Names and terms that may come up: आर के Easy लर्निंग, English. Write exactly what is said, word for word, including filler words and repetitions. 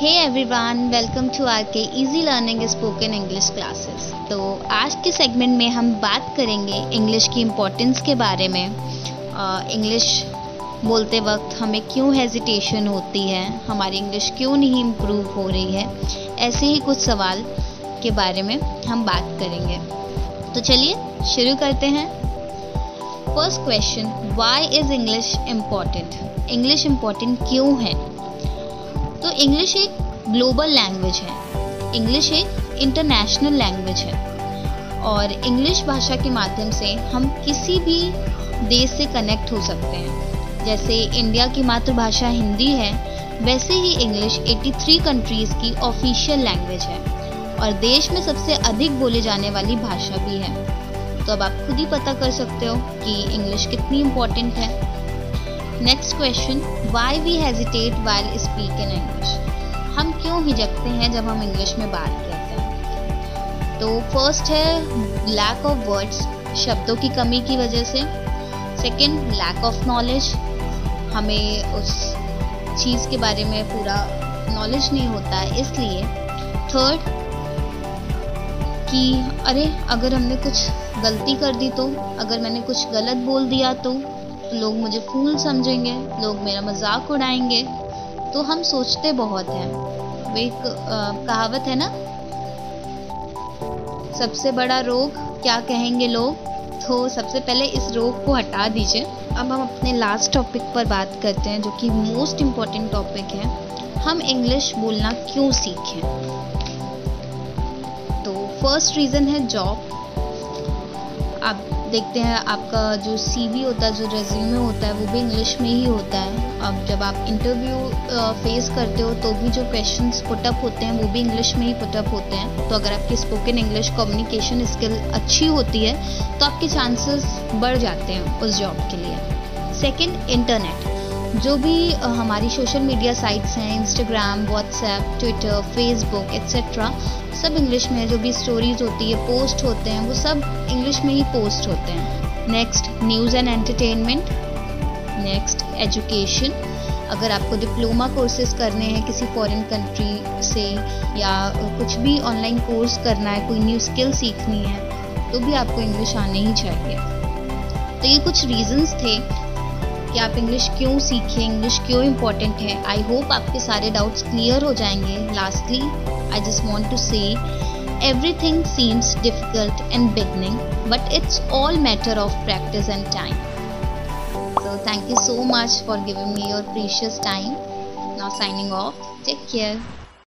Hey everyone, welcome to आर के Easy लर्निंग spoken English classes. तो आज के segment में हम बात करेंगे इंग्लिश की इम्पोर्टेंस के बारे में। इंग्लिश बोलते वक्त हमें क्यों हेजिटेशन होती है, हमारी इंग्लिश क्यों नहीं इम्प्रूव हो रही है, ऐसे ही कुछ सवाल के बारे में हम बात करेंगे। तो चलिए शुरू करते हैं। First question, why is English important? English important क्यों है? तो इंग्लिश एक ग्लोबल लैंग्वेज है, इंग्लिश एक इंटरनेशनल लैंग्वेज है और इंग्लिश भाषा के माध्यम से हम किसी भी देश से कनेक्ट हो सकते हैं। जैसे इंडिया की मातृभाषा हिंदी है, वैसे ही इंग्लिश तिरासी कंट्रीज़ की ऑफिशियल लैंग्वेज है और देश में सबसे अधिक बोले जाने वाली भाषा भी है। तो अब आप खुद ही पता कर सकते हो कि इंग्लिश कितनी इम्पोर्टेंट है। Next question, why we hesitate while speak in English? हम क्यों हिचकते हैं जब हम इंग्लिश में बात करते हैं? तो फर्स्ट है लैक ऑफ वर्ड्स, शब्दों की कमी की वजह से। सेकंड, लैक ऑफ नॉलेज, हमें उस चीज़ के बारे में पूरा नॉलेज नहीं होता है इसलिए। थर्ड, कि अरे अगर हमने कुछ गलती कर दी तो, अगर मैंने कुछ गलत बोल दिया तो लोग मुझे फूल समझेंगे, लोग मेरा मजाक उड़ाएंगे। तो हम सोचते बहुत हैं। वे एक कहावत है ना, सबसे बड़ा रोग क्या कहेंगे लोग। तो सबसे पहले इस रोग को हटा दीजिए। अब हम अपने लास्ट टॉपिक पर बात करते हैं जो कि मोस्ट इम्पॉर्टेंट टॉपिक है, हम इंग्लिश बोलना क्यों सीखें। तो फर्स्ट रीज़न है जॉब। आप देखते हैं आपका जो सीवी होता है, जो रेज्यूमे होता है, वो भी इंग्लिश में ही होता है। अब जब आप इंटरव्यू फेस करते हो तो भी जो क्वेश्चंस पुट अप होते हैं वो भी इंग्लिश में ही पुट अप होते हैं। तो अगर आपकी स्पोकन इंग्लिश कम्युनिकेशन स्किल अच्छी होती है तो आपके चांसेस बढ़ जाते हैं उस जॉब के लिए। Second, internet. जो भी हमारी सोशल मीडिया साइट्स हैं, Instagram, WhatsApp, Twitter, Facebook etcetera, सब इंग्लिश में है। जो भी स्टोरीज होती है, पोस्ट होते हैं, वो सब इंग्लिश में ही पोस्ट होते हैं। Next, news and entertainment. Next, education. अगर आपको डिप्लोमा कोर्सेज करने हैं किसी फॉरेन कंट्री से या कुछ भी ऑनलाइन कोर्स करना है, कोई न्यू स्किल सीखनी है, तो भी आपको इंग्लिश आनी ही चाहिए। तो ये कुछ रीजंस थे कि आप इंग्लिश क्यों सीखें, इंग्लिश क्यों इम्पोर्टेंट है। आई होप आपके सारे डाउट्स क्लियर हो जाएंगे। Lastly, I just want to say everything seems difficult in beginning, but it's all matter of practice and time. So thank you so much for giving me your precious time. Now signing off. Take care.